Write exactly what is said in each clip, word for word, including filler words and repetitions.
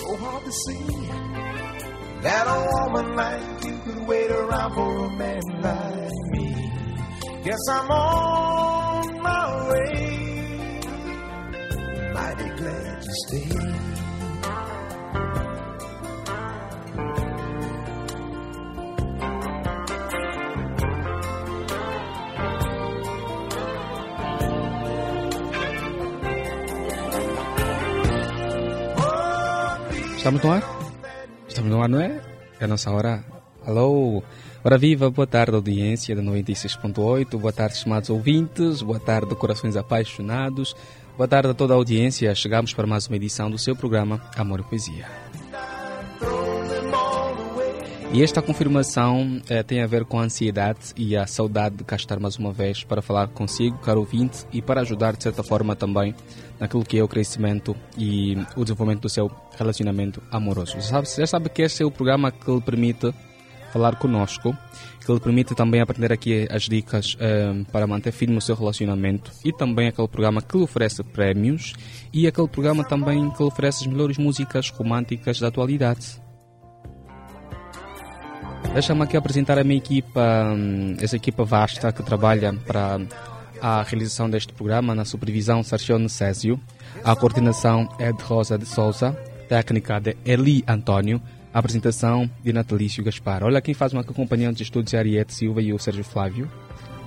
so hard to see that a woman like you could wait around for a man like me. Guess I'm on my way, mighty glad you stayed. Estamos no ar? Estamos no ar, não é? É a nossa hora. Alô? Hora viva, boa tarde, audiência da noventa e seis ponto oito. Boa tarde, estimados ouvintes. Boa tarde, corações apaixonados. Boa tarde a toda a audiência. Chegamos para mais uma edição do seu programa Amor e Poesia. E esta confirmação eh, tem a ver com a ansiedade e a saudade de cá estar mais uma vez para falar consigo, caro ouvinte, e para ajudar, de certa forma, também naquilo que é o crescimento e o desenvolvimento do seu relacionamento amoroso. Já sabe, já sabe que este é o programa que lhe permite falar conosco, que lhe permite também aprender aqui as dicas eh, para manter firme o seu relacionamento, e também aquele programa que lhe oferece prémios e aquele programa também que lhe oferece as melhores músicas românticas da atualidade. Deixa-me aqui apresentar a minha equipa, essa equipa vasta que trabalha para a realização deste programa. Na supervisão, Sarcione Necésio. A coordenação é de Rosa de Souza. Técnica de Eli António. A apresentação de Natalício Gaspar. Olha quem faz uma companhia nos estúdios, a Ariete Silva e o Sérgio Flávio.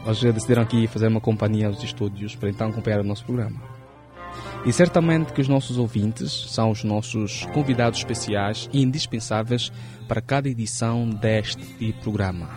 Nós já decidiram aqui fazer uma companhia aos estúdios para então acompanhar o nosso programa. E certamente que os nossos ouvintes são os nossos convidados especiais e indispensáveis para cada edição deste programa.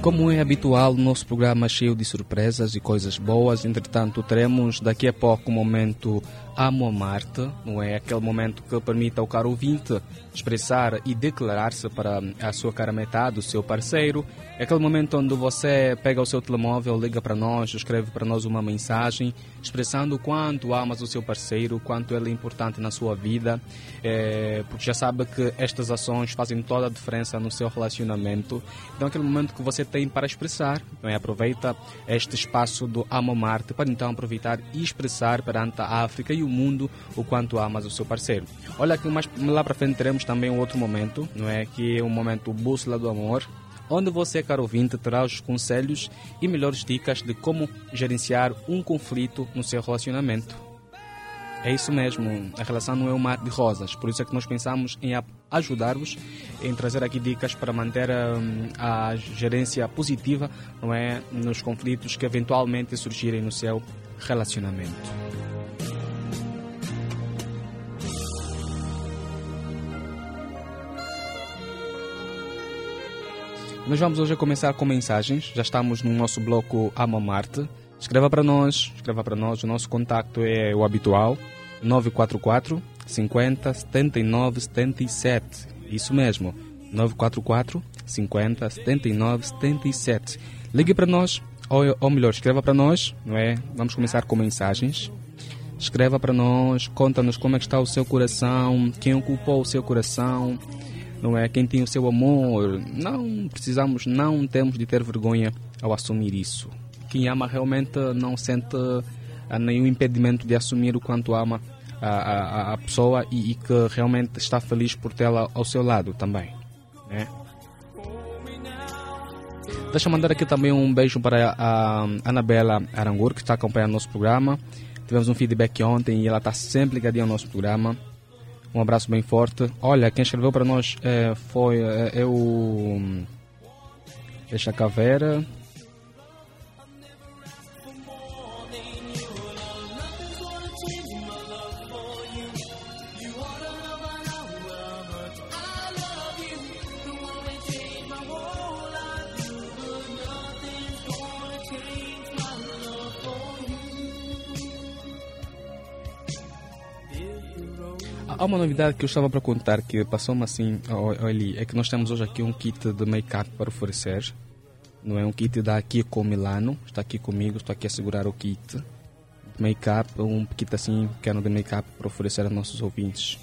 Como é habitual, o nosso programa é cheio de surpresas e coisas boas. Entretanto, teremos daqui a pouco o momento Amo a Marte, não é? Aquele momento que permite ao caro ouvinte expressar e declarar-se para a sua cara metade, o seu parceiro. É aquele momento onde você pega o seu telemóvel, liga para nós, escreve para nós uma mensagem expressando o quanto amas o seu parceiro, quanto ele é importante na sua vida, é, porque já sabe que estas ações fazem toda a diferença no seu relacionamento. Então é aquele momento que você tem para expressar, não é? Aproveita este espaço do Amo Marte para então aproveitar e expressar perante a África e o mundo o quanto amas o seu parceiro. Olha que mais lá para frente teremos também um outro momento, não é? Que é um momento Bússola do Amor, onde você, caro ouvinte, terá os conselhos e melhores dicas de como gerenciar um conflito no seu relacionamento. É isso mesmo, a relação não é um mar de rosas, por isso é que nós pensamos em ajudar-vos, em trazer aqui dicas para manter um, a gerência positiva, não é, nos conflitos que eventualmente surgirem no seu relacionamento. Nós vamos hoje começar com mensagens, já estamos no nosso bloco Amo Marte. Escreva para nós, escreva para nós, o nosso contacto é o habitual, nove quatro quatro, cinquenta, setenta e nove, setenta e sete. Isso mesmo, nove quatro quatro, cinquenta, setenta e nove, setenta e sete. Ligue para nós, ou, ou melhor, escreva para nós, não é? Vamos começar com mensagens. Escreva para nós, conta-nos como é que está o seu coração, quem ocupou o seu coração, não é? Quem tem o seu amor. Não precisamos, não temos de ter vergonha ao assumir isso. Quem ama realmente não sente nenhum impedimento de assumir o quanto ama a, a, a pessoa e, e que realmente está feliz por tê-la ao seu lado também, né? Deixa eu mandar aqui também um beijo para a Anabela Arangur, que está acompanhando o nosso programa. Tivemos um feedback ontem e ela está sempre ligadinha ao nosso programa. Um abraço bem forte. Olha, quem escreveu para nós é, foi é, é o... Esta Caveira... Há uma novidade que eu estava para contar, que passou-me assim, olha, é que nós temos hoje aqui um kit de make-up para oferecer, não é? Um kit da Kiko Milano, está aqui comigo, estou aqui a segurar o kit make-up, um kit assim, pequeno de make-up para oferecer aos nossos ouvintes.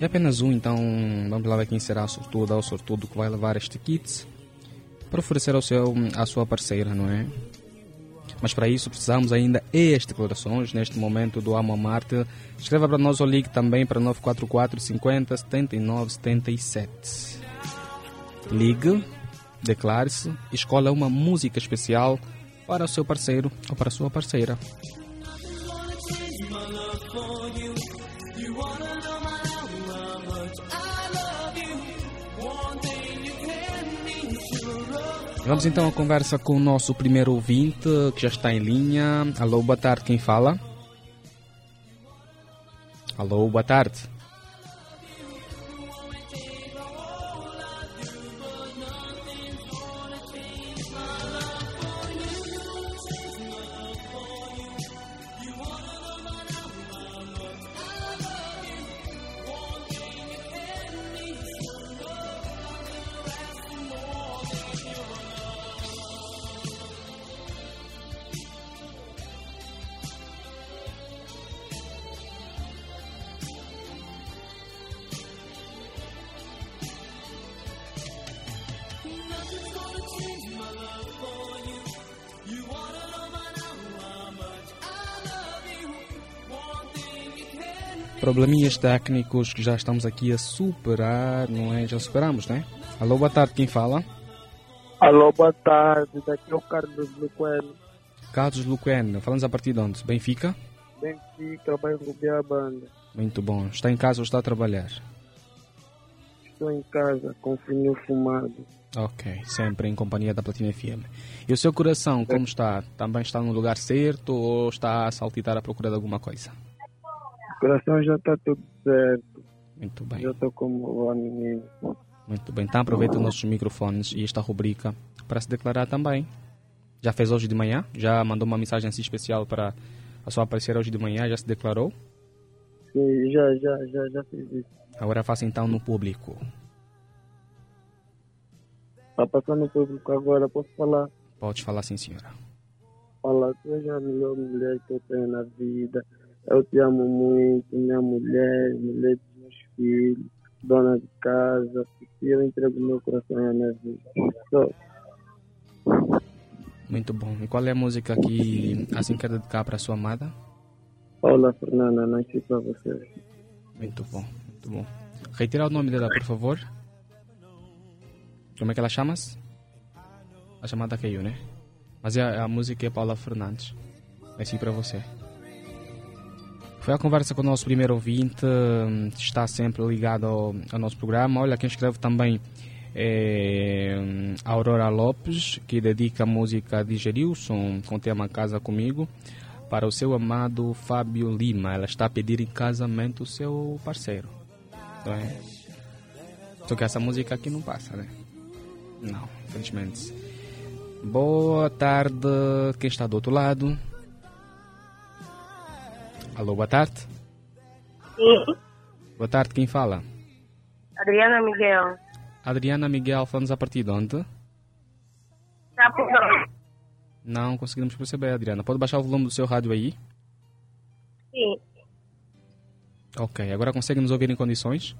É apenas um, então vamos lá ver quem será a sortuda ou sortudo que vai levar este kit. para oferecer ao seu, à sua parceira, não é? Mas para isso precisamos ainda estas declarações, neste momento do Amo a Marte. Escreva para nós ou ligue também para nove quatro quatro, cinquenta, setenta e nove, setenta e sete. Ligue, declare-se, escolha uma música especial para o seu parceiro ou para a sua parceira. Vamos então à conversa com o nosso primeiro ouvinte, que já está em linha. Alô, boa tarde, quem fala? Alô, boa tarde. Probleminhas técnicos que já estamos aqui a superar, não é? Já superamos, né? Alô, boa tarde, quem fala? Alô, boa tarde, daqui é o Carlos Luqueno. Carlos Luqueno, falamos a partir de onde? Benfica? Benfica, vai engolir a banda. Muito bom, está em casa ou está a trabalhar? Estou em casa, com fininho fumado. Ok, sempre em companhia da Platina F M. E o seu coração, como está? Também está no lugar certo ou está a saltitar à procura de alguma coisa? O coração já está tudo certo. Muito bem. Já estou como o menino. Muito bem. Então aproveita os nossos microfones e esta rubrica para se declarar também. Já fez hoje de manhã? Já mandou uma mensagem assim especial para a sua parceira hoje de manhã? Já se declarou? Sim, já, já, já, já fiz isso. Agora faça então no público. Para passar no público agora, posso falar? Pode falar sim, senhora. Fala, tu és a melhor mulher que eu tenho na vida. Eu te amo muito, minha mulher, mulher dos meus filhos, dona de casa, e eu entrego meu coração à minha vida. So. Muito bom. E qual é a música que assim quer dedicar para a sua amada? Paula Fernandes, nasci para você. Muito bom, muito bom. Retira o nome dela, por favor. Como é que ela chama-se? A chamada caiu, né? Mas a, a música é Paula Fernandes. Nasci para você. Foi a conversa com o nosso primeiro ouvinte, está sempre ligado ao, ao nosso programa. Olha, quem escreve também é a Aurora Lopes, que dedica a música de Jerilson, com o tema Casa Comigo, para o seu amado Fábio Lima. Ela está a pedir em casamento o seu parceiro. Não é? Só que essa música aqui não passa, né? Não, infelizmente. Boa tarde, quem está do outro lado? Alô, boa tarde. Sim. Boa tarde, quem fala? Adriana Miguel. Adriana Miguel, falamos a partir de onde? Capodão. Não conseguimos perceber, Adriana. Pode baixar o volume do seu rádio aí? Sim. Ok, agora consegue nos ouvir em condições?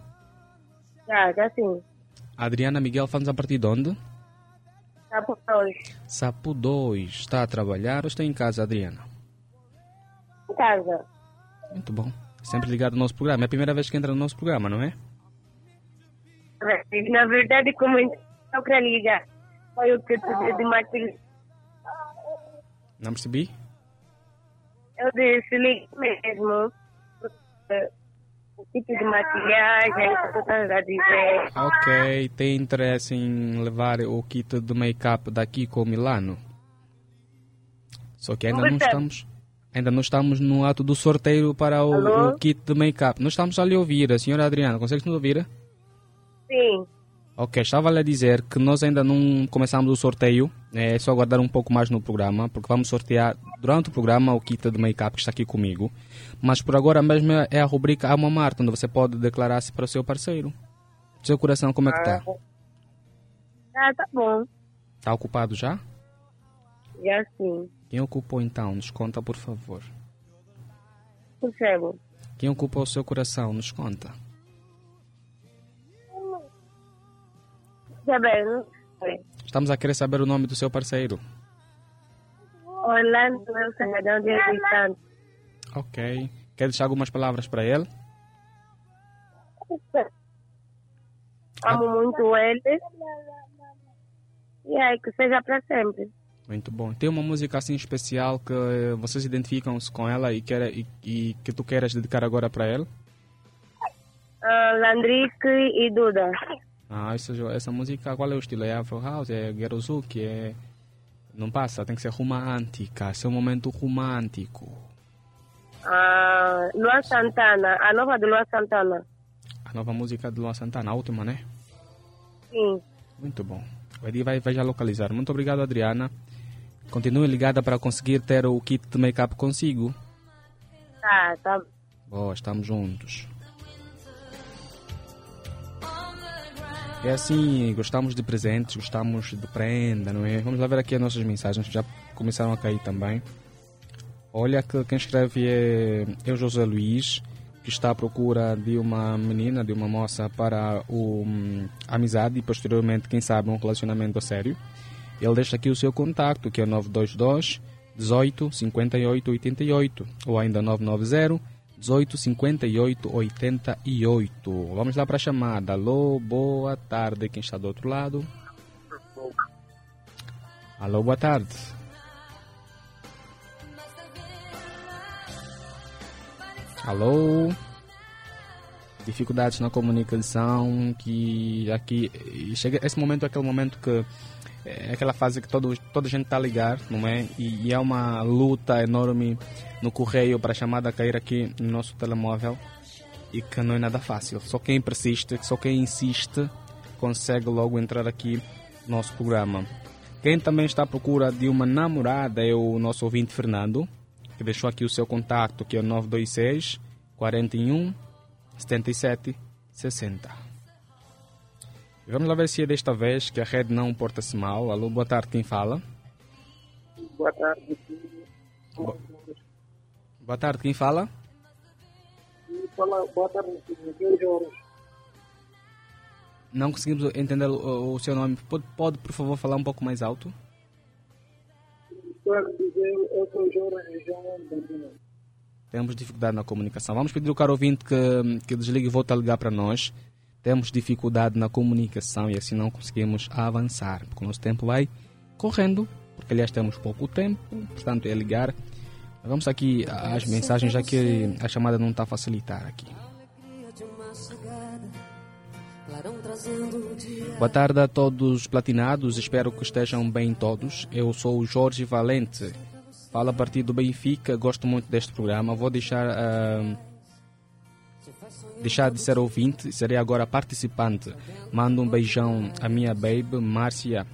Já, já sim. Adriana Miguel, falamos a partir de onde? Sapo dois. Sapo dois. Está a trabalhar ou está em casa, Adriana? Em casa. Muito bom. Sempre ligado ao nosso programa. É a primeira vez que entra no nosso programa, não é? Na verdade, como entrou para ligar, foi o que eu pedi de matilha. Não percebi? Eu disse, ligue mesmo. O tipo de maquilhagem, de ok. Tem interesse em levar o kit de make-up daqui com o Milano? Só que ainda não estamos... Ainda não estamos no ato do sorteio para o, o kit de make-up. Nós estamos a lhe ouvir, a senhora Adriana. Consegue nos ouvir? Sim. Ok, estava a lhe dizer que nós ainda não começamos o sorteio. É só aguardar um pouco mais no programa, porque vamos sortear durante o programa o kit de make-up que está aqui comigo. Mas por agora mesmo é a rubrica Amo a Marte, onde você pode declarar-se para o seu parceiro. Seu coração, como é que está? Ah, tá bom. Está ocupado já? Já sim. Quem ocupou então? Nos conta, por favor. Percebo. Quem ocupou o seu coração? Nos conta. Saber, Foi. Estamos a querer saber o nome do seu parceiro. Orlando, meu cidadão de Jerilson. Ok. Quer deixar algumas palavras para ele? Amo muito ele. E aí, que seja para sempre. Muito bom. Tem uma música assim especial que vocês identificam-se com ela e, queira, e, e que tu queiras dedicar agora para ela? Uh, Landrick e Duda. Ah, essa, essa música, qual é o estilo? É Afro House? É Guerozuki? É... Não passa, tem que ser romântica. Esse é um momento romântico. Uh, Luan Santana, a nova de Luan Santana. A nova música de Luan Santana, a última, né? Sim. Muito bom. O Edi vai, vai já localizar. Muito obrigado, Adriana. Continue ligada para conseguir ter o kit de make-up consigo. Tá, tá. Boa, estamos juntos. É assim, gostamos de presentes, gostamos de prenda, não é? Vamos lá ver aqui as nossas mensagens, já começaram a cair também. Olha, que quem escreve é, é o José Luiz, que está à procura de uma menina, de uma moça para o, um, amizade e posteriormente, quem sabe, um relacionamento a sério. Ele deixa aqui o seu contacto, que é nove dois dois, dezoito, cinquenta e oito, oitenta e oito ou ainda nove nove zero, dezoito, cinquenta e oito, oitenta e oito. Vamos lá para a chamada. Alô, boa tarde. Quem está do outro lado? Alô, boa tarde. Alô. Dificuldades na comunicação. Que aqui chega esse momento, aquele momento que é aquela fase que todo, toda a gente está a ligar, não é? E, e é uma luta enorme no correio para a chamada cair aqui no nosso telemóvel, e que não é nada fácil. Só quem persiste, só quem insiste, consegue logo entrar aqui no nosso programa. Quem também está à procura de uma namorada é o nosso ouvinte Fernando, que deixou aqui o seu contacto, que é o nove dois seis, quarenta e um, setenta e sete, sessenta. Vamos lá ver se é desta vez que a rede não porta-se mal. Alô, boa tarde, quem fala? Boa tarde. Bo... Boa tarde, quem fala? Boa tarde, quem Jorge. Não conseguimos entender o, o seu nome. Pode, pode, por favor, falar um pouco mais alto? Estou a dizer, eu sou Jorge, João. Temos dificuldade na comunicação. Vamos pedir ao caro ouvinte que, que desligue e volte a ligar para nós. Temos dificuldade na comunicação e assim não conseguimos avançar, porque o nosso tempo vai correndo, porque aliás temos pouco tempo, portanto é ligar. Vamos aqui às mensagens, já que a chamada não está a facilitar aqui. Boa tarde a todos platinados, espero que estejam bem todos. Eu sou o Jorge Valente, falo a partir do Benfica, gosto muito deste programa, vou deixar... Uh, Deixar de ser ouvinte, serei agora participante. Mando um beijão à minha baby, Márcia.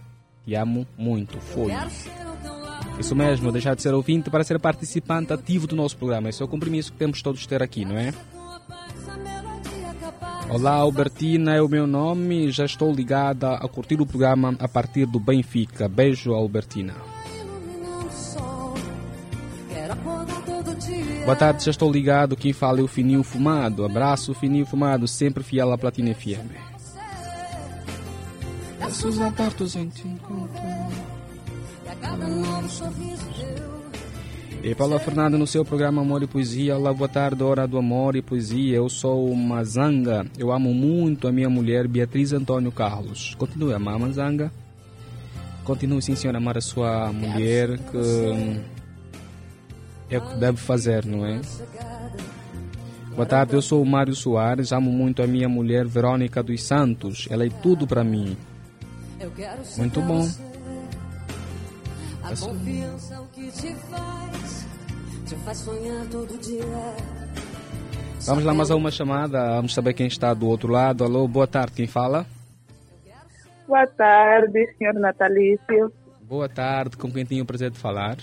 Te amo muito. Foi. Isso mesmo, deixar de ser ouvinte para ser participante ativo do nosso programa. Esse é o compromisso que temos todos de ter aqui, não é? Olá, Albertina é o meu nome. Já estou ligada a curtir o programa a partir do Benfica. Beijo, Albertina. Boa tarde, já estou ligado. Quem fala é o Fininho Fumado. Abraço, Fininho Fumado, sempre fiel à Platina F M. E Paula Fernandes no seu programa Amor e Poesia. Olá, boa tarde, hora do Amor e Poesia. Eu sou uma zanga. Eu amo muito a minha mulher Beatriz Antônio Carlos. Continue a amar a zanga. Continue, sim, senhora, a amar a sua mulher, que... é o que deve fazer, não é? Boa tarde, eu sou o Mário Soares, amo muito a minha mulher Verônica dos Santos, ela é tudo para mim. Muito bom. Vamos lá, mais uma chamada, vamos saber quem está do outro lado. Alô, boa tarde, quem fala? Boa tarde, senhor Natalício. Boa tarde, com quem tenho o prazer de falar?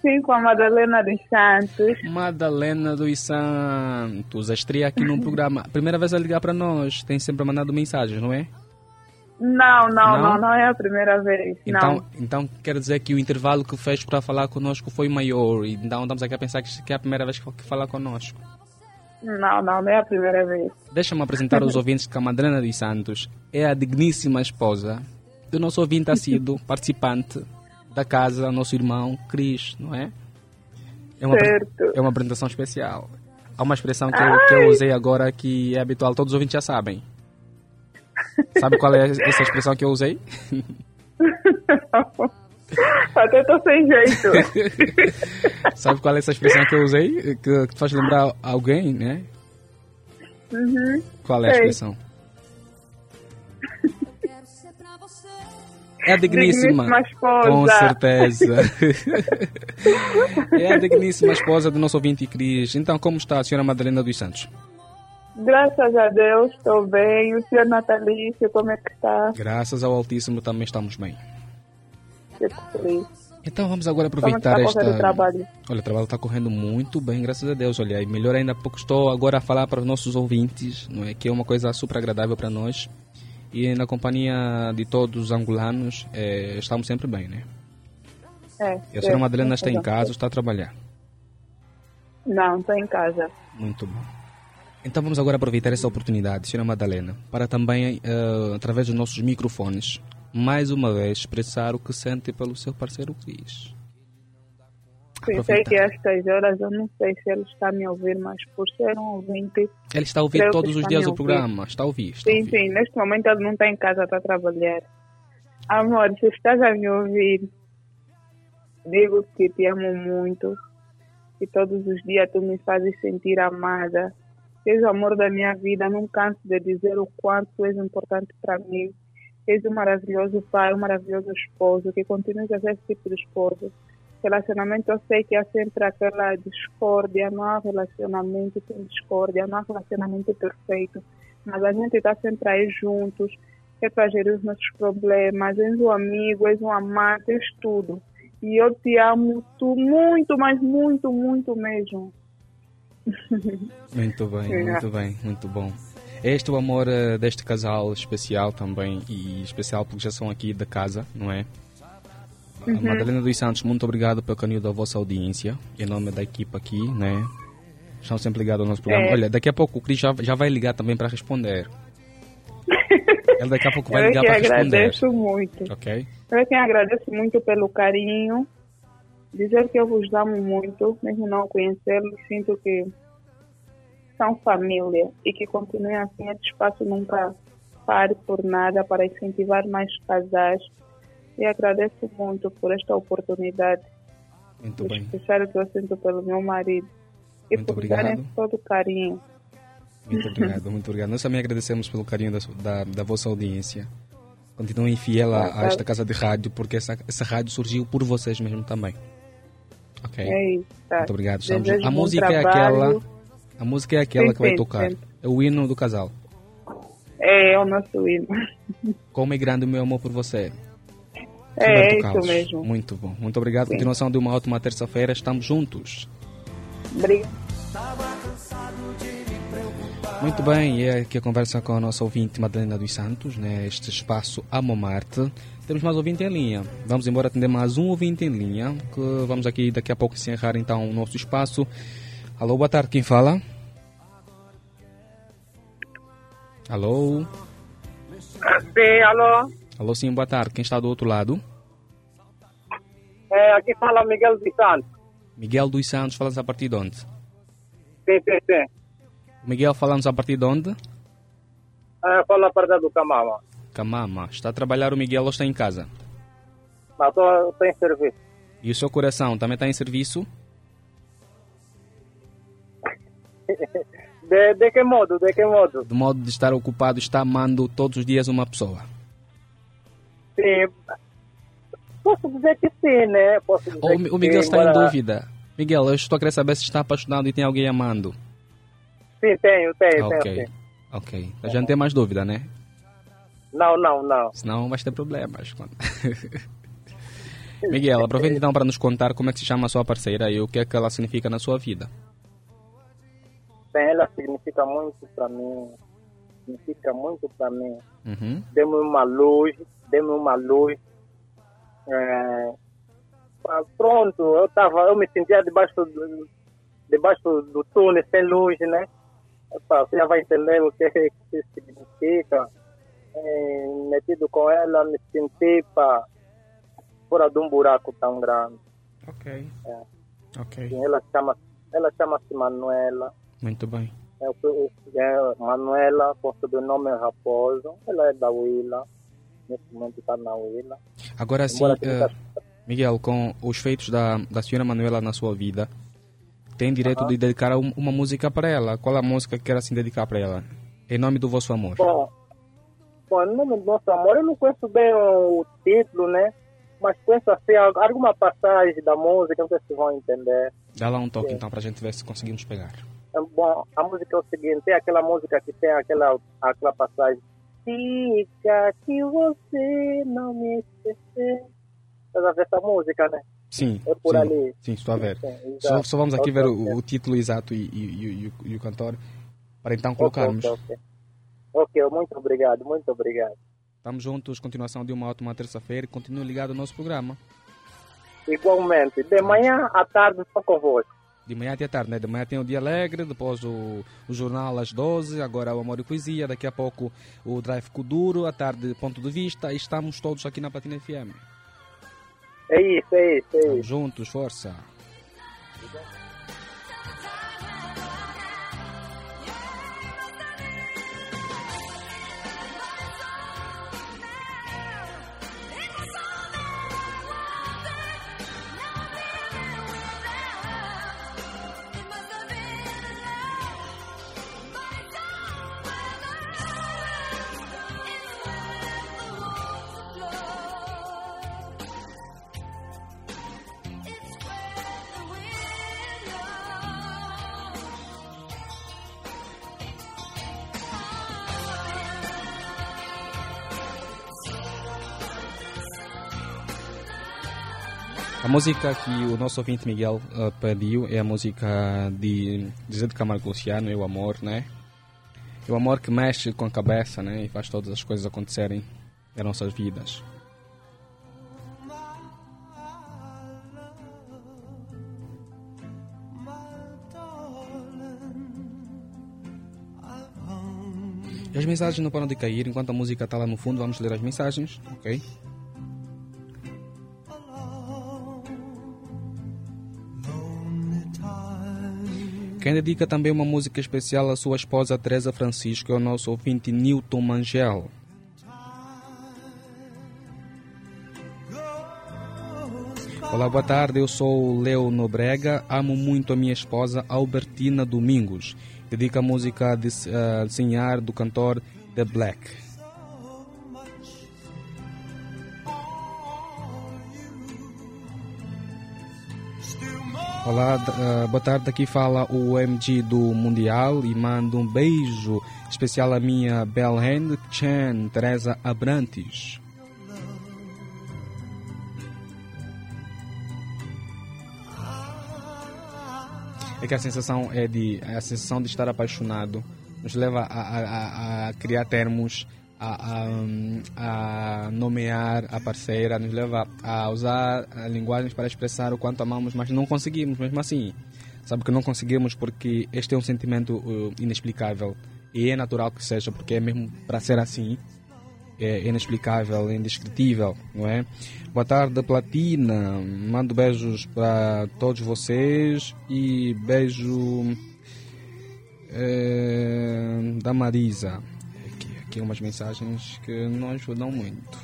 Sim, com a Madalena dos Santos. Madalena dos Santos, a estreia aqui no programa. Primeira vez a ligar para nós, tem sempre mandado mensagens, não é? Não, não, não, não, não é a primeira vez. Então, não. Então quer dizer que o intervalo que fez para falar conosco foi maior, então estamos aqui a pensar que é a primeira vez que fala conosco. Não, não, não é a primeira vez. Deixa-me apresentar os ouvintes que a Madalena dos Santos é a digníssima esposa do nosso ouvinte assíduo, participante da casa, nosso irmão Cris, não é? É uma, certo. É uma apresentação especial. Há uma expressão que eu, que eu usei agora que é habitual, todos os ouvintes já sabem. Sabe qual é essa expressão que eu usei? Não. Até tô sem jeito. Sabe qual é essa expressão que eu usei? Que faz lembrar alguém, né? Uhum. Qual é a expressão? É a digníssima, digníssima esposa. Com certeza. É a digníssima esposa do nosso ouvinte Cris. Então, como está a senhora Madalena dos Santos? Graças a Deus, estou bem. O senhor Natalício, como é que está? Graças ao Altíssimo, também estamos bem. Então vamos agora aproveitar vamos esta... Trabalho. Olha, o trabalho está correndo muito bem, graças a Deus. Olha, e melhor ainda, porque estou agora a falar para os nossos ouvintes, não é? Que é uma coisa super agradável para nós. E na companhia de todos os angolanos, é, estamos sempre bem, né? É, e a senhora é, Madalena é, está em casa ou está a trabalhar? Não, estou em casa. Muito bom. Então vamos agora aproveitar essa oportunidade, senhora Madalena, para também, uh, através dos nossos microfones, mais uma vez expressar o que sente pelo seu parceiro Cris. Pensei que a estas horas, eu não sei se ele está a me ouvir, mas por ser um ouvinte... Ele está a ouvir todos os dias o programa, está a ouvir. Está sim, a ouvir. Sim, neste momento ele não está em casa para trabalhar. Amor, se estás a me ouvir, digo que te amo muito, que todos os dias tu me fazes sentir amada. És o amor da minha vida, não canso de dizer o quanto tu és importante para mim. És um maravilhoso pai, um maravilhoso esposo, que continues a ser esse tipo de esposo. Relacionamento, eu sei que há sempre aquela discórdia, não há relacionamento sem discórdia, não há relacionamento perfeito, mas a gente está sempre aí juntos, é para gerir os nossos problemas, és um amigo, és um amante, és tudo. E eu te amo tu muito, mas muito, muito mesmo. Muito bem, é. muito bem, muito bom. Este é o amor deste casal especial também, e especial porque já são aqui da casa, não é? Uhum. Madalena dos Santos, muito obrigado pelo carinho da vossa audiência, em nome da equipa aqui, né? Estão sempre ligados ao nosso programa. É. Olha, daqui a pouco o Cris já, já vai ligar também para responder. Ele daqui a pouco vai ligar para responder. Eu que agradeço muito. Ok? Eu que agradeço muito pelo carinho, dizer que eu vos amo muito, mesmo não conhecê-los, sinto que são família e que continuem assim. Esse espaço nunca pare por nada para incentivar mais casais, e agradeço muito por esta oportunidade muito de expressar o que eu sinto pelo meu marido e muito por darem todo o carinho. Muito obrigado, muito obrigado. Nós também agradecemos pelo carinho da, da, da vossa audiência. Continuem fiel a, a esta casa de rádio, porque essa, essa rádio surgiu por vocês mesmo também. Ok? É isso, tá. Muito obrigado. A música é aquela... A música é aquela sim, que vai tocar. Sim. É o hino do casal. É, é o nosso hino. Como é grande o meu amor por você. É, é isso mesmo. Muito bom. Muito obrigado. Sim. Continuação de uma ótima terça-feira. Estamos juntos. Obrigado. Muito bem. E é aqui a conversa com a nossa ouvinte Madalena dos Santos, né? Este espaço Amomarte. Temos mais ouvinte em linha. Vamos embora atender mais um ouvinte em linha. Que vamos aqui daqui a pouco encerrar então o nosso espaço. Alô, boa tarde, quem fala? Alô? Sim, alô? Alô, sim, boa tarde, quem está do outro lado? É, aqui fala Miguel dos Santos. Miguel dos Santos, falamos a partir de onde? Sim, sim, sim. Miguel, falamos a partir de onde? É, falo a partir do Camama. Camama, está a trabalhar o Miguel ou está em casa? Não, estou em serviço. E o seu coração também está em serviço? De, de que modo? De que modo? Do modo de estar ocupado, está amando todos os dias uma pessoa. Sim. Posso dizer que sim, né? Posso dizer o, que o Miguel sim, está agora... em dúvida. Miguel, eu estou a querer saber se está apaixonado e tem alguém amando. Sim, tenho, tenho. Ok, tenho, ok. A gente não tem mais dúvida, né? Não, não, não. Senão vai ter problemas. Miguel, aproveita então para nos contar como é que se chama a sua parceira e o que é que ela significa na sua vida. Ela significa muito para mim, significa muito para mim. Uhum. Deu-me uma luz, deu-me uma luz. É... Pronto, eu tava, eu me sentia debaixo do, debaixo do túnel sem luz, né? Você já vai entender o que, que significa. eh, metido com ela, me senti pá, fora de um buraco tão grande. Ok. É. Ok. E ela chama, ela chama-se Manuela. Muito bem. É, é, Manuela, com o sobrenome Raposo. Ela é da Uila. Nesse momento está na Uila. Agora sim, uh, tá... Miguel, com os feitos da, da senhora Manuela na sua vida, tem direito uh-huh. de dedicar um, uma música para ela. Qual a música que quer assim dedicar para ela? Em nome do vosso amor. Bom, bom, em nome do nosso amor, eu não conheço bem o título, né? Mas conheço assim, alguma passagem da música, não sei se vão entender. Dá lá um toque sim. Então, para a gente ver se conseguimos pegar. Bom, a música é o seguinte, é aquela música que tem aquela, aquela passagem. Fica que você não me esqueceu. Você vê essa música, né? Sim, é por sim, ali. Sim, estou a ver. Sim, só, só vamos aqui okay, ver o, o título exato e, e, e, e, e o cantor, para então colocarmos. Ok, okay, okay. okay, muito obrigado, muito obrigado. Estamos juntos, continuação de uma ótima terça-feira. Continue ligado ao nosso programa. Igualmente, de manhã à tarde estou convosco. De manhã até tarde, né? De manhã tem o Dia Alegre, depois o, o Jornal às doze, agora o Amor e Poesia, daqui a pouco o Drive Kuduro, à tarde Ponto de Vista, e estamos todos aqui na Platina F M. É isso, é isso, é isso. Estamos juntos, força! A música que o nosso ouvinte Miguel uh, pediu é a música de, de Zé de Camargo Luciano, É o Amor, né? É o amor que mexe com a cabeça, né? E faz todas as coisas acontecerem nas nossas vidas. E as mensagens não param de cair. Enquanto a música está lá no fundo, vamos ler as mensagens, ok? Quem dedica também uma música especial à sua esposa Teresa Francisco e ao nosso ouvinte Newton Mangel. Olá, boa tarde, eu sou o Leo Nobrega, amo muito a minha esposa Albertina Domingos. Dedica a música de uh, Senhar do cantor The Black. Olá, uh, boa tarde, aqui fala o M G do Mundial e mando um beijo especial à minha Belhand Chen Teresa Abrantes. É que a sensação é de, a sensação de estar apaixonado nos leva a, a, a criar termos, a, a, a nomear a parceira, nos leva a usar a linguagens para expressar o quanto amamos, mas não conseguimos mesmo assim. Sabe que não conseguimos porque este é um sentimento uh, inexplicável, e é natural que seja, porque é mesmo para ser assim, é inexplicável, é indescritível, não é? Boa tarde, Platina, mando beijos para todos vocês e beijo eh, da Marisa. Aqui umas mensagens que não ajudam muito.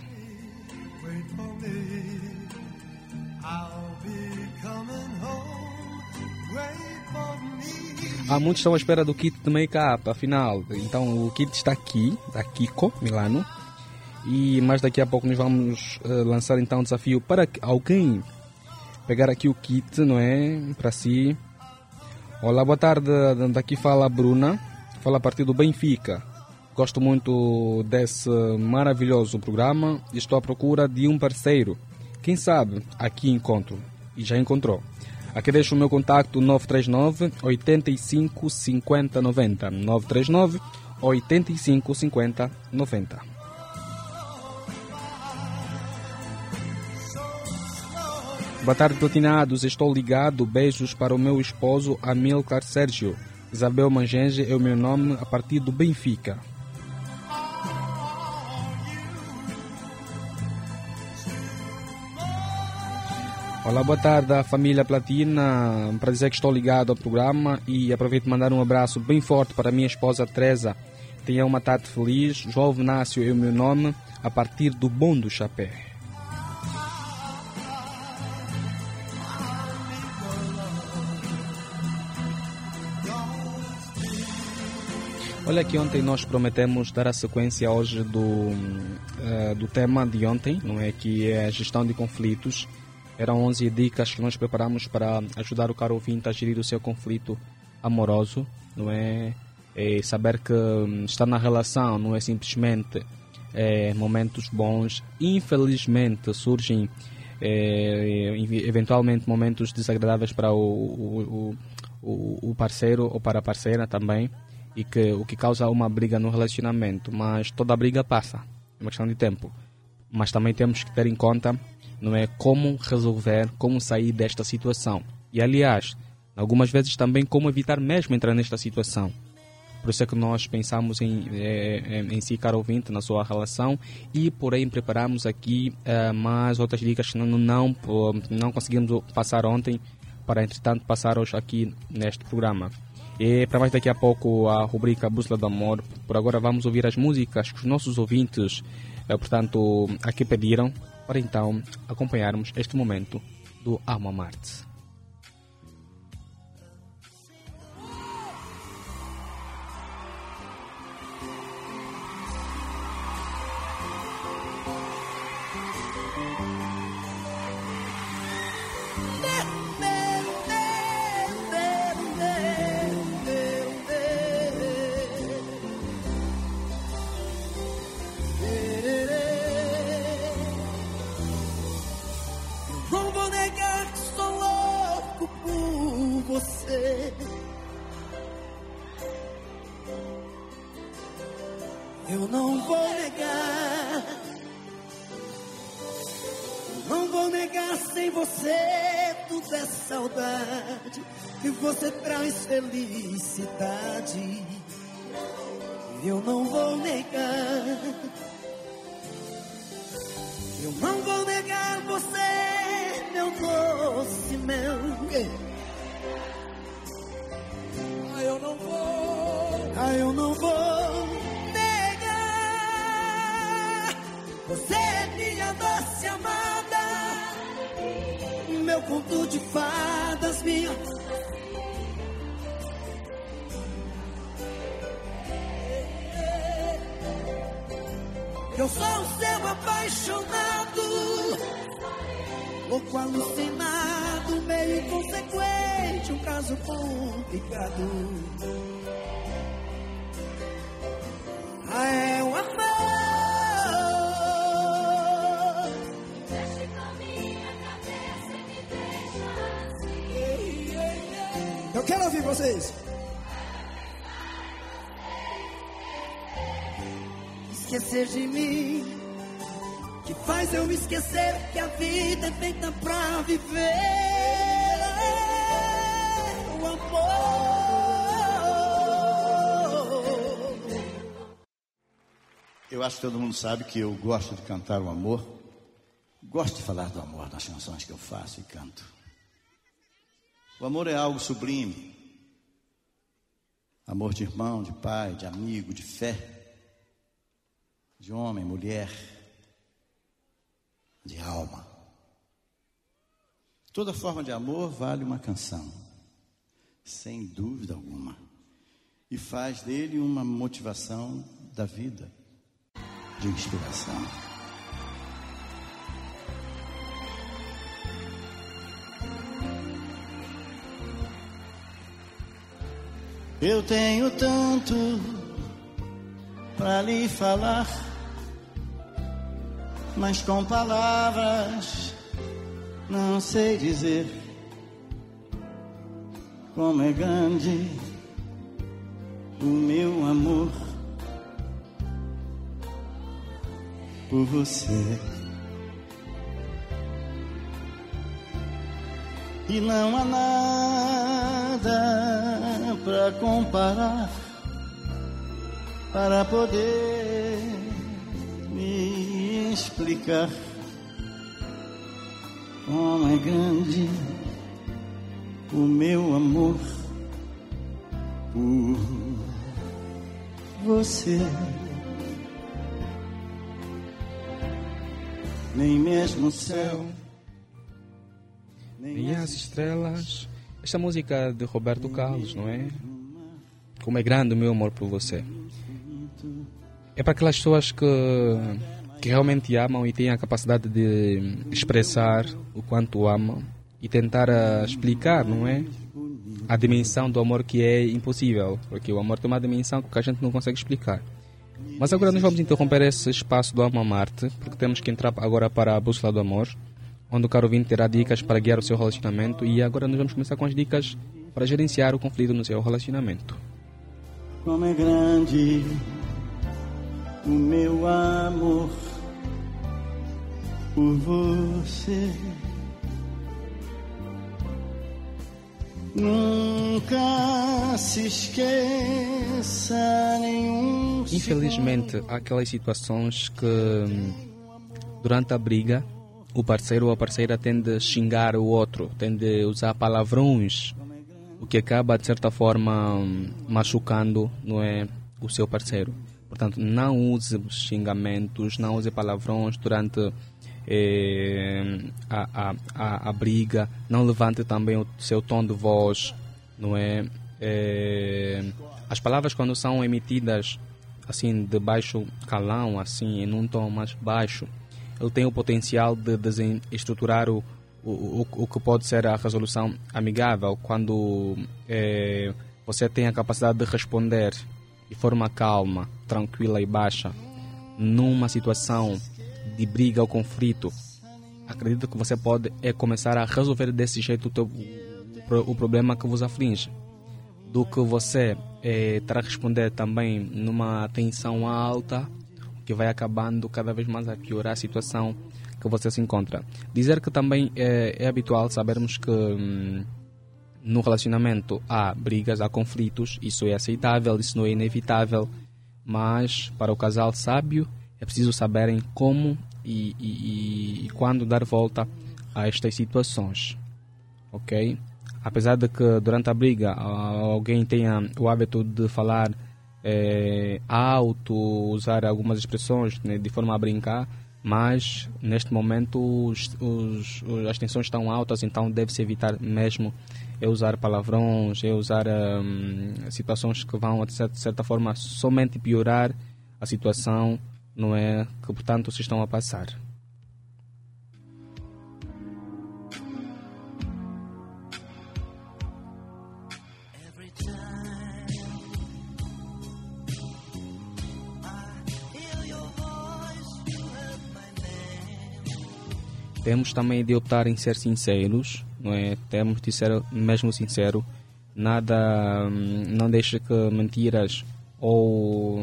Há muitos estão à espera do kit de make-up, afinal. Então o kit está aqui, da Kiko Milano. E mais daqui a pouco nós vamos uh, lançar então um desafio para alguém pegar aqui o kit, não é? Para si. Olá, boa tarde. Daqui fala a Bruna. Fala a partir do Benfica. Gosto muito desse maravilhoso programa e estou à procura de um parceiro. Quem sabe aqui encontro. E já encontrou. Aqui deixo o meu contacto nove três nove, oito cinco, cinco zero nove zero. nove três nove, oito cinco, cinco zero nove zero. Boa tarde, platinados. Estou ligado. Beijos para o meu esposo Amilcar Sérgio. Isabel Mangenge é o meu nome a partir do Benfica. Olá, boa tarde à família Platina, para dizer que estou ligado ao programa e aproveito para mandar um abraço bem forte para a minha esposa Teresa. Tenha uma tarde feliz, João Venácio é o meu nome, a partir do Bom do Chapéu. Olha que ontem nós prometemos dar a sequência hoje do, uh, do tema de ontem, não é? Que é a gestão de conflitos. Eram onze dicas que nós preparamos para ajudar o caro ouvinte a gerir o seu conflito amoroso, não é? É saber que estar na relação não é simplesmente é, momentos bons. Infelizmente surgem é, eventualmente momentos desagradáveis para o, o, o, o parceiro ou para a parceira também, e que o que causa uma briga no relacionamento. Mas toda briga passa, é uma questão de tempo. Mas também temos que ter em conta, não é, como resolver, como sair desta situação. E, aliás, algumas vezes também como evitar mesmo entrar nesta situação. Por isso é que nós pensamos em, em, em si, caro ouvinte, na sua relação, e, porém, preparamos aqui uh, mais outras dicas que não, não, não conseguimos passar ontem, para, entretanto, passar hoje aqui neste programa. E, para mais daqui a pouco, a rubrica Bússola do Amor. Por agora, vamos ouvir as músicas que os nossos ouvintes, uh, portanto, aqui pediram, para então acompanharmos este momento do Alma Marte. Eu não vou negar, não vou negar, sem você tudo é saudade, e você traz felicidade. Eu não vou negar, eu não vou negar, você, meu doce mel. Ah, eu não vou, ah, eu não vou. Você é minha doce amada, meu conto de fadas, minha. Eu sou o seu apaixonado, louco, alucinado, meio inconsequente, um caso complicado. Ah, é o amor. Eu quero ouvir vocês. Esquecer de mim, que faz eu esquecer que a vida é feita pra viver o amor. Eu acho que todo mundo sabe que eu gosto de cantar o amor. Gosto de falar do amor nas canções que eu faço e canto. O amor é algo sublime. Amor de irmão, de pai, de amigo, de fé, de homem, mulher, de alma. Toda forma de amor vale uma canção, sem dúvida alguma, e faz dele uma motivação da vida, de inspiração. Eu tenho tanto pra lhe falar, mas com palavras não sei dizer como é grande o meu amor por você. E não há nada pra comparar, para poder me explicar Como é grande o meu amor por você. Nem mesmo o céu, nem, nem as estrelas. Esta música de Roberto Carlos, não é? Como é grande o meu amor por você. É para aquelas pessoas que, que realmente amam e têm a capacidade de expressar o quanto amam e tentar explicar, não é? A dimensão do amor que é impossível, porque o amor tem uma dimensão que a gente não consegue explicar. Mas agora nós vamos interromper esse espaço do Alma Marte, porque temos que entrar agora para a Bússola do Amor, onde o caro ouvinte terá dicas para guiar o seu relacionamento, e agora nós vamos começar com as dicas para gerenciar o conflito no seu relacionamento. Como é grande o meu amor por você, nunca se esqueça nenhum. Infelizmente, há aquelas situações que, durante a briga, o parceiro ou a parceira tende a xingar o outro, tende a usar palavrões, o que acaba, de certa forma, machucando, não é, o seu parceiro. Portanto, não use xingamentos, não use palavrões durante eh, a, a, a, a briga. Não levante também o seu tom de voz, não é? Eh, as palavras, quando são emitidas assim de baixo calão, assim, em um tom mais baixo, ele tem o potencial de desestruturar o, o, o, o que pode ser a resolução amigável. Quando eh, você tem a capacidade de responder de forma calma, tranquila e baixa, numa situação de briga ou conflito, acredito que você pode é começar a resolver desse jeito o, teu, o problema que vos aflige, do que você é, terá que responder também numa tensão alta, que vai acabando cada vez mais a piorar a situação que você se encontra. Dizer que também é, é habitual sabermos que hum, no relacionamento há brigas, há conflitos, isso é aceitável, isso não é inevitável, mas para o casal sábio é preciso saberem como e, e, e quando dar volta a estas situações, ok? Apesar de que durante a briga alguém tenha o hábito de falar é, alto, usar algumas expressões, né, de forma a brincar, mas neste momento os, os, as tensões estão altas, então deve-se evitar mesmo é usar palavrões, é usar hum, situações que vão, de certa, de certa forma, somente piorar a situação, não é, que, portanto, se estão a passar. Temos também de optar em ser sinceros, não é? Temos de ser mesmo sincero. Nada, não deixe que mentiras ou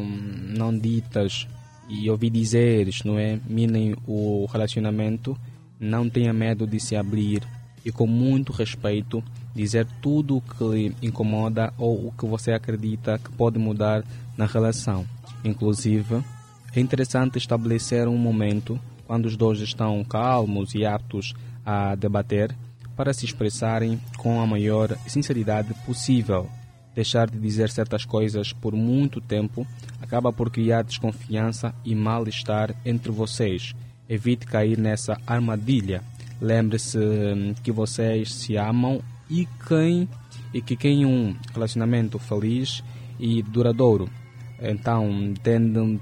não ditas e ouvir dizeres, não é, minem o relacionamento. Não tenha medo de se abrir e, com muito respeito, dizer tudo o que lhe incomoda ou o que você acredita que pode mudar na relação. Inclusive, é interessante estabelecer um momento quando os dois estão calmos e aptos a debater, para se expressarem com a maior sinceridade possível. Deixar de dizer certas coisas por muito tempo acaba por criar desconfiança e mal-estar entre vocês. Evite cair nessa armadilha. Lembre-se que vocês se amam e, quem, e que quem um relacionamento feliz e duradouro. Então, tendo,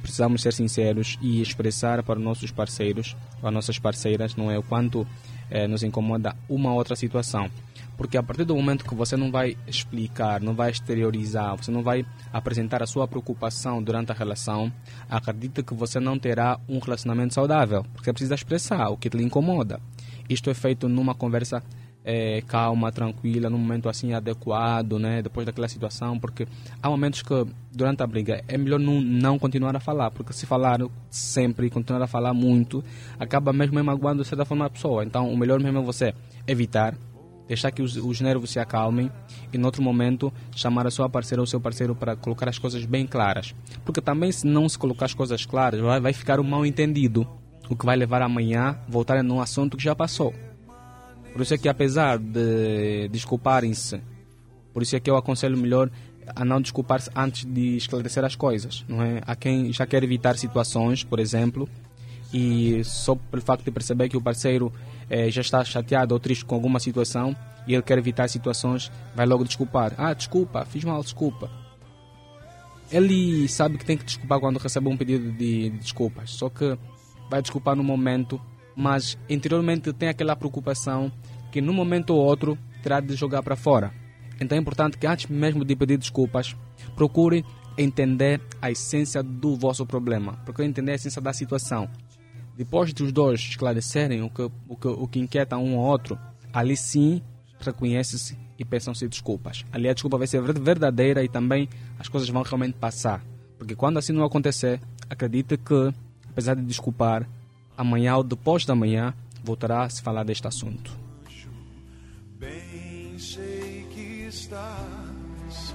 precisamos ser sinceros e expressar para nossos parceiros, para nossas parceiras, não é, o quanto eh, nos incomoda uma outra situação. Porque a partir do momento que você não vai explicar, não vai exteriorizar, você não vai apresentar a sua preocupação durante a relação, acredita que você não terá um relacionamento saudável, porque precisa expressar o que te incomoda. Isto é feito numa conversa É, calma, tranquila, num momento assim adequado, né? Depois daquela situação, porque há momentos que durante a briga é melhor não, não continuar a falar, porque se falar sempre e continuar a falar muito, acaba mesmo magoando de certa forma a pessoa. Então, o melhor mesmo é você evitar, deixar que os, os nervos se acalmem e, noutro momento, chamar a sua parceira ou o seu parceiro para colocar as coisas bem claras. Porque também, se não se colocar as coisas claras, vai, vai ficar um mal entendido, o que vai levar amanhã a voltar num assunto que já passou. Por isso é que, apesar de desculparem-se, por isso é que eu aconselho melhor a não desculpar-se antes de esclarecer as coisas, não é? Há quem já quer evitar situações, por exemplo, e só pelo facto de perceber que o parceiro eh, já está chateado ou triste com alguma situação e ele quer evitar situações, vai logo desculpar. Ah, desculpa, fiz mal, desculpa. Ele sabe que tem que desculpar quando recebe um pedido de desculpas, só que vai desculpar no momento, mas interiormente tem aquela preocupação que num momento ou outro terá de jogar para fora. Então é importante que antes mesmo de pedir desculpas, procure entender a essência do vosso problema, procure entender a essência da situação. Depois de os dois esclarecerem o que, o que, o que inquieta um ao outro, ali sim reconhece-se e peçam-se desculpas. Ali a desculpa vai ser verdadeira e também as coisas vão realmente passar. Porque quando assim não acontecer, acredite que, apesar de desculpar, amanhã ou depois da manhã voltará a se falar deste assunto. Bem sei que estás,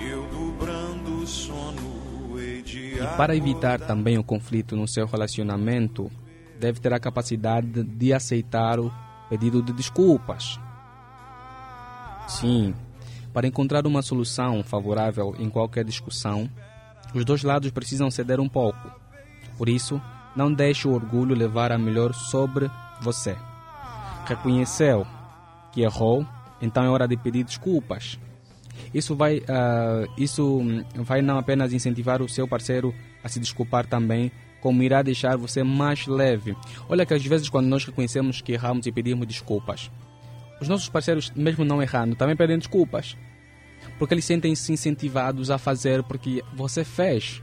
e eu dobrando o sono hei de acordar. E para evitar também o conflito no seu relacionamento, deve ter a capacidade de aceitar o pedido de desculpas. Sim, para encontrar uma solução favorável em qualquer discussão, os dois lados precisam ceder um pouco. Por isso, não deixe o orgulho levar a melhor sobre você. Reconheceu que errou, então é hora de pedir desculpas. Isso vai, uh, isso vai não apenas incentivar o seu parceiro a se desculpar também, como irá deixar você mais leve. Olha que às vezes quando nós reconhecemos que erramos e pedimos desculpas, os nossos parceiros, mesmo não errando, também pedem desculpas. Porque eles sentem-se incentivados a fazer porque você fez.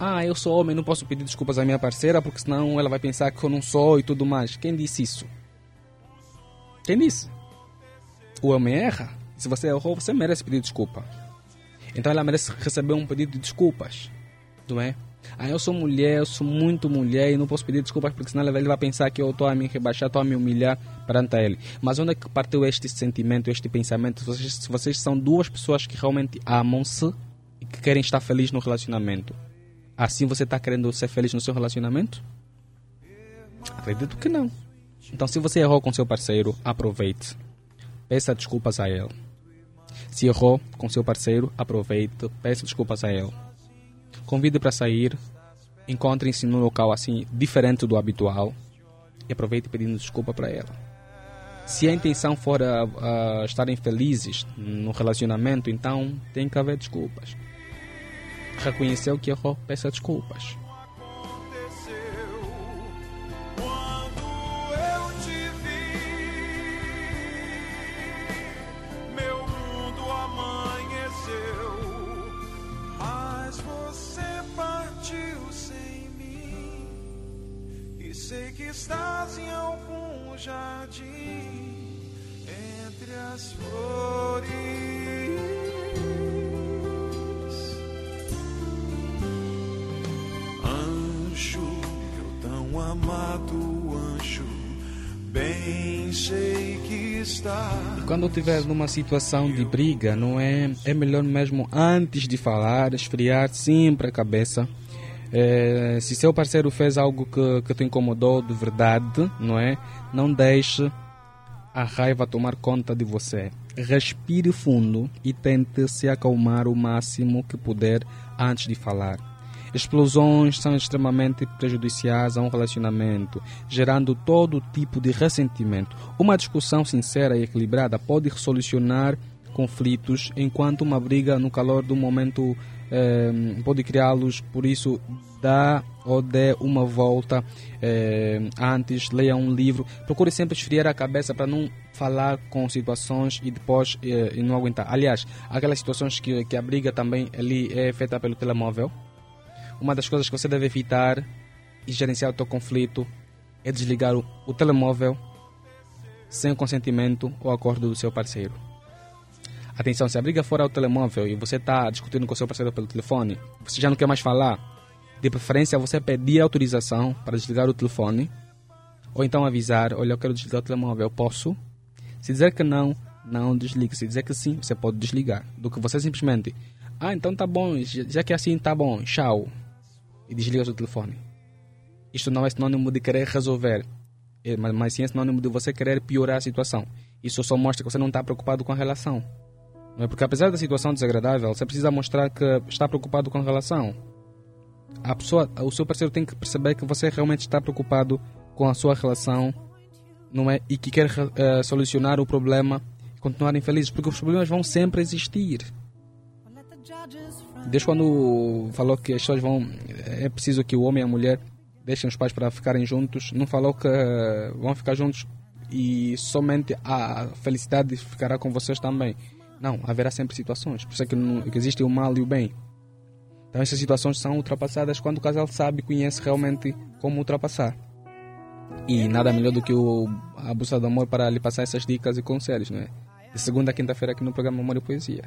Ah, eu sou homem, não posso pedir desculpas à minha parceira porque senão ela vai pensar que eu não sou e tudo mais. Quem disse isso? Quem disse? O homem erra. Se você errou, você merece pedir desculpa. Então ela merece receber um pedido de desculpas. Não é? Ah, eu sou mulher, eu sou muito mulher e não posso pedir desculpas porque senão ele vai pensar que eu estou a me rebaixar, estou a me humilhar perante ele. Mas onde é que partiu este sentimento, este pensamento? Se vocês, se vocês são duas pessoas que realmente amam-se e que querem estar felizes no relacionamento, assim você está querendo ser feliz no seu relacionamento? Acredito que não. Então se você errou com seu parceiro, aproveite, peça desculpas a ele. Se errou com seu parceiro, aproveite, peça desculpas a ele. Convide para sair, encontrem-se num local assim diferente do habitual e aproveite pedindo desculpa para ela. Se a intenção for a, a estarem felizes no relacionamento, então tem que haver desculpas. Reconheceu que errou, peça desculpas. Sei que estás em algum jardim entre as flores. Anjo, meu tão amado anjo, bem sei que estás. E quando tiver numa situação de briga, não é? É melhor mesmo antes de falar, esfriar sempre a cabeça. É, se seu parceiro fez algo que, que te incomodou de verdade, não é? Não deixe a raiva tomar conta de você. Respire fundo e tente se acalmar o máximo que puder antes de falar. Explosões são extremamente prejudiciais a um relacionamento, gerando todo tipo de ressentimento. Uma discussão sincera e equilibrada pode solucionar conflitos, enquanto uma briga no calor do momento eh, pode criá-los. Por isso, dá ou dê uma volta eh, antes, leia um livro, procure sempre esfriar a cabeça para não falar com situações e depois eh, e não aguentar. Aliás, aquelas situações que, que a briga também ali é feita pelo telemóvel, uma das coisas que você deve evitar e gerenciar o teu conflito é desligar o, o telemóvel sem o consentimento ou acordo do seu parceiro. Atenção, se a briga for ao telemóvel e você está discutindo com o seu parceiro pelo telefone, você já não quer mais falar, de preferência você pedir autorização para desligar o telefone ou então avisar, olha, eu quero desligar o telemóvel, eu posso? Se dizer que não, não desligue. Se dizer que sim, você pode desligar. Do que você simplesmente, ah, então tá bom, já que é assim, tá bom, tchau, e desliga o seu telefone. Isto não é sinônimo de querer resolver. mas, mas sim é sinônimo de você querer piorar a situação. Isso só mostra que você não está preocupado com a relação. Não é? Porque apesar da situação desagradável, você precisa mostrar que está preocupado com a relação. A pessoa, o seu parceiro tem que perceber que você realmente está preocupado com a sua relação, não é? E que quer uh, solucionar o problema e continuar infeliz, porque os problemas vão sempre existir. Desde quando falou que as pessoas vão, é preciso que o homem e a mulher deixem os pais para ficarem juntos, não falou que uh, vão ficar juntos e somente a felicidade ficará com vocês também. Não, haverá sempre situações, por isso é que, não, que existe o mal e o bem. Então essas situações são ultrapassadas quando o casal sabe, conhece realmente como ultrapassar. E nada melhor do que o Abuso do Amor para lhe passar essas dicas e conselhos, não é? De segunda a quinta-feira aqui no programa Amor e Poesia.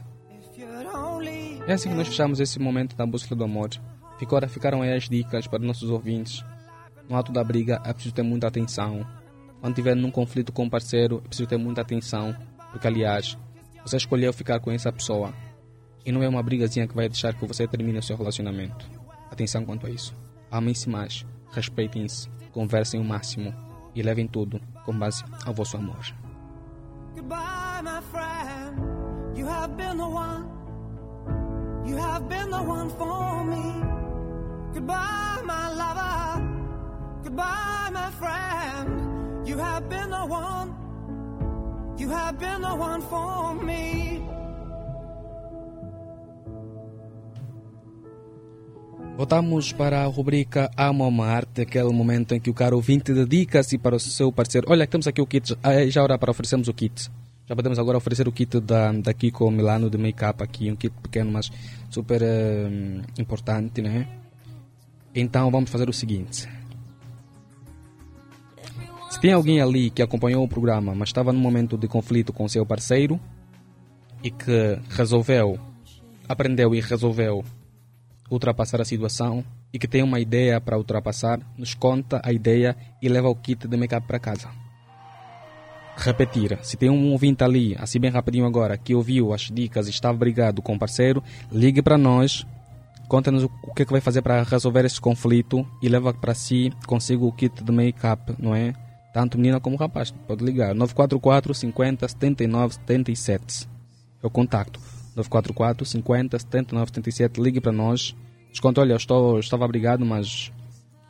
É assim que nós fechamos esse momento da Bússola do Amor. Ficou, ficaram aí as dicas para nossos ouvintes. No ato da briga é preciso ter muita atenção. Quando tiver num conflito com o um parceiro é preciso ter muita atenção, porque aliás, você escolheu ficar com essa pessoa e não é uma brigazinha que vai deixar que você termine o seu relacionamento. Atenção quanto a isso. Amem-se mais, respeitem-se, conversem o máximo e levem tudo com base ao vosso amor. Goodbye, my friend. You have been the one. You have been the one for me. Goodbye, my lover. Goodbye, my friend. You have been the one. You have been the one for me. Voltamos para a rubrica Amo uma Arte, aquele momento em que o caro ouvinte dedica-se para o seu parceiro. Olha, temos aqui o kit, já hora para oferecermos o kit. Já podemos agora oferecer o kit da, da Kiko Milano de make-up aqui, um kit pequeno, mas super uh, importante, né? Então vamos fazer o seguinte. Se tem alguém ali que acompanhou o programa, mas estava num momento de conflito com o seu parceiro e que resolveu, aprendeu e resolveu ultrapassar a situação e que tem uma ideia para ultrapassar, nos conta a ideia e leva o kit de make-up para casa. Repetir, se tem um ouvinte ali, assim bem rapidinho agora, que ouviu as dicas e estava brigado com o parceiro, ligue para nós, conta-nos o que é que vai fazer para resolver esse conflito e leva para si consigo o kit de make-up, não é? Tanto menina como rapaz, pode ligar, nove quatro quatro, cinquenta, setenta e nove, setenta e sete é o contacto, nove quatro quatro, cinquenta, setenta e nove, setenta e sete, ligue para nós, diz, conta, olha, eu, estou, eu estava brigado, mas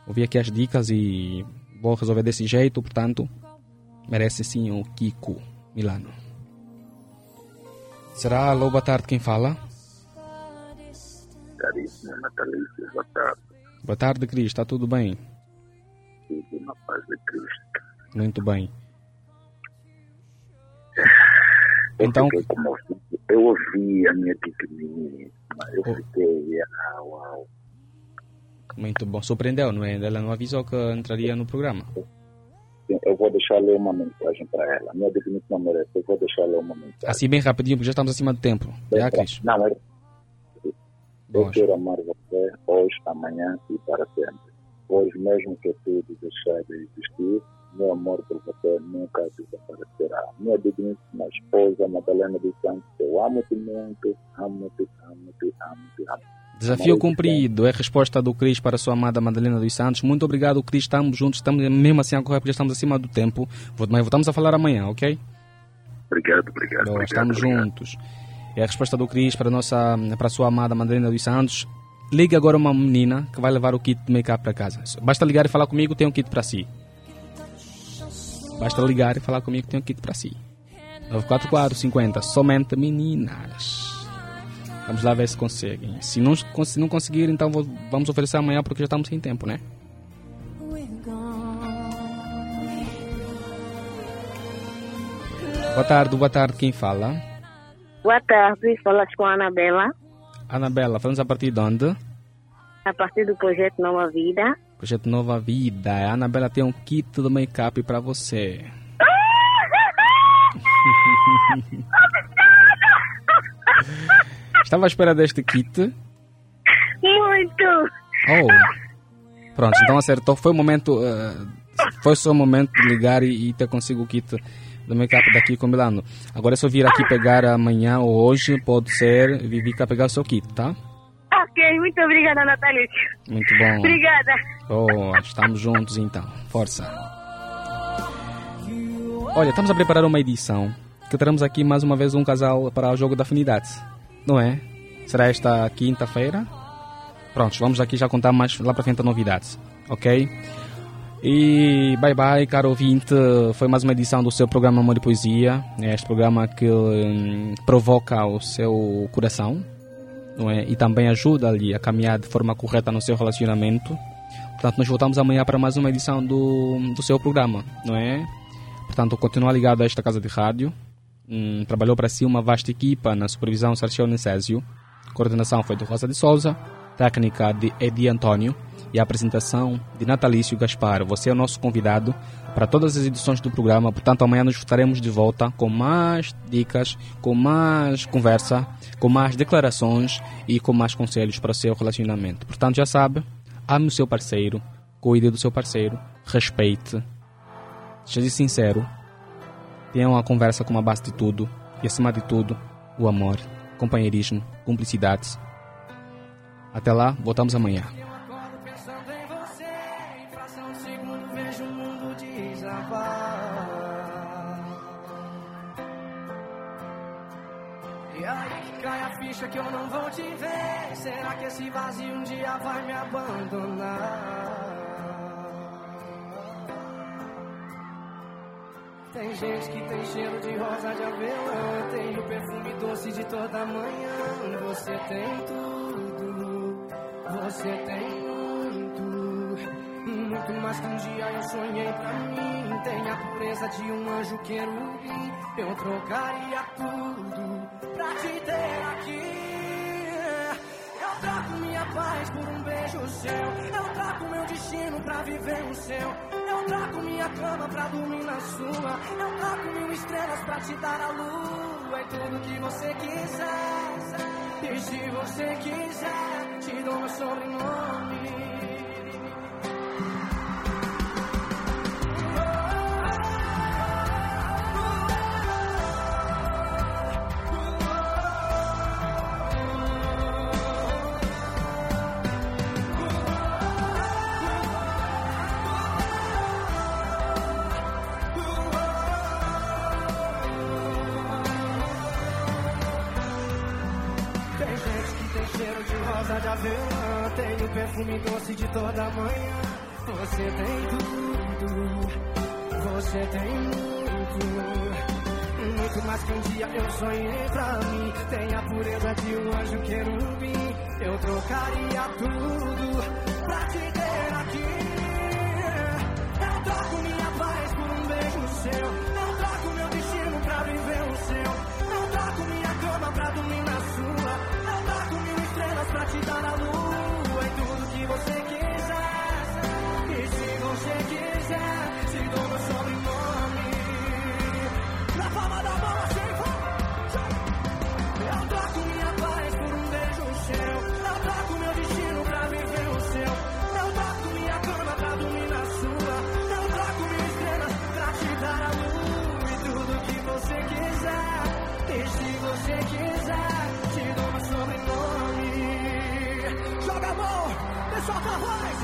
ouvi aqui as dicas e vou resolver desse jeito, portanto... Merece sim o Kiko Milano. Será? Alô, boa tarde, quem fala? Caríssima Natalícia, boa tarde. Boa tarde, Cris, está tudo bem? Tudo na paz de Cristo. Muito bem. Eu então... Como... Eu ouvi a minha pequenininha, mas eu oh. fiquei... Ah, uau. Muito bom, surpreendeu, não é? Ela não avisou que entraria no programa. Eu vou deixar ler uma mensagem para ela. Minha definição merece. Eu vou deixar ler uma mensagem. Assim, bem rapidinho, porque já estamos acima do tempo. Bem, é, Cris? Não, eu... eu quero amar você hoje, amanhã e para sempre. Hoje, mesmo que tudo deixar de existir, meu amor por você nunca desaparecerá. Minha digníssima esposa, Madalena dos Santos, eu amo-te muito, amo-te, amo-te, amo-te, amo-te. Desafio cumprido, é a resposta do Cris para a sua amada Madalena dos Santos. Muito obrigado, Cris, estamos juntos, estamos mesmo assim a correr, porque já estamos acima do tempo. Mas voltamos a falar amanhã, ok? Obrigado, obrigado. Então, obrigado estamos obrigado. juntos. É a resposta do Cris para a, nossa, para a sua amada Madalena dos Santos. Ligue agora uma menina que vai levar o kit de make-up para casa. Basta ligar e falar comigo, tem um kit para si. Basta ligar e falar comigo, tem um kit para si. nove quatro quatro, cinquenta, somente meninas. Vamos lá ver se conseguem. Se não, se não conseguirem, então vou, vamos oferecer amanhã, porque já estamos sem tempo, né? Boa tarde, boa tarde. Quem fala? Boa tarde. Falas com a Anabela. Anabela, falamos a partir de onde? A partir do Projeto Nova Vida. Projeto Nova Vida. A Anabela tem um kit do make-up para você. Estava à espera deste kit? Muito! Oh! Pronto, então acertou. Foi o momento... Uh, foi só o momento de ligar e, e ter consigo o kit do make-up daqui com Milano. Agora é só vir aqui pegar amanhã ou hoje, pode ser, vir cá pegar o seu kit, tá? Ok, muito obrigada, Natália. Muito bom. Obrigada. Oh, estamos juntos então. Força. Olha, estamos a preparar uma edição que teremos aqui mais uma vez um casal para o jogo da afinidade, não é? Será esta quinta-feira? Pronto, vamos aqui já contar mais lá para frente novidades, ok? E bye bye, caro ouvinte. Foi mais uma edição do seu programa Amor e Poesia. Este programa que hum, provoca o seu coração, não é? E também ajuda ali a caminhar de forma correta no seu relacionamento. Portanto, nós voltamos amanhã para mais uma edição do, do seu programa, não é? Portanto, continua ligado a esta casa de rádio. Hum, trabalhou para si uma vasta equipa na supervisão Sérgio Nicésio. Coordenação foi de Rosa de Souza, técnica de Edi Antônio e a apresentação de Natalício Gaspar. Você é o nosso convidado para todas as edições do programa. Portanto, amanhã nos estaremos de volta com mais dicas, com mais conversa, com mais declarações e com mais conselhos para o seu relacionamento. Portanto, já sabe, ame o seu parceiro, cuide do seu parceiro, respeite, seja sincero, tenha uma conversa com uma base de tudo e, acima de tudo, o amor, companheirismo, cumplicidade. Até lá, voltamos amanhã. Que eu não vou te ver. Será que esse vazio um dia vai me abandonar? Tem gente que tem cheiro de rosa de avelã, tem o perfume doce de toda manhã. Você tem tudo, você tem muito, muito mais que um dia eu sonhei pra mim. Tem a pureza de um anjo querubim. Eu trocaria tudo pra te ter aqui. Eu troco minha paz por um beijo seu. Eu troco meu destino pra viver o seu. Eu troco minha cama pra dormir na sua. Eu troco mil estrelas pra te dar a lua. E tudo que você quiser. E se você quiser, te dou meu sobrenome. Tem o perfume doce de toda manhã. Você tem tudo, você tem muito, muito mais que um dia eu sonhei pra mim. Tem a pureza de um anjo querubim. Eu trocaria tudo pra te ter aqui. Eu troco minha paz por um beijo seu. Eu troco meu destino pra viver o seu. Eu troco minha cama pra dormir na sua. Pra te dar a lua e tudo que você quiser. E se você quiser, te dou meu sobrenome. Na palma da mão, assim eu troco minha paz por um beijo seu. Eu troco meu destino pra viver o seu. Eu troco minha cama pra dormir na sua. Eu troco minhas estrelas pra te dar a lua e tudo que você quiser. E se você quiser, te dou meu sobrenome. Joga a mão, deixa a voz.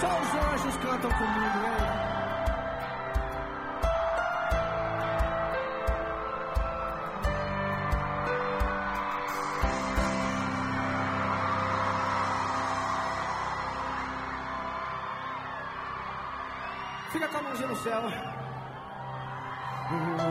Só os anjos cantam comigo, hein? Fica com a mãozinha no céu. Uhum.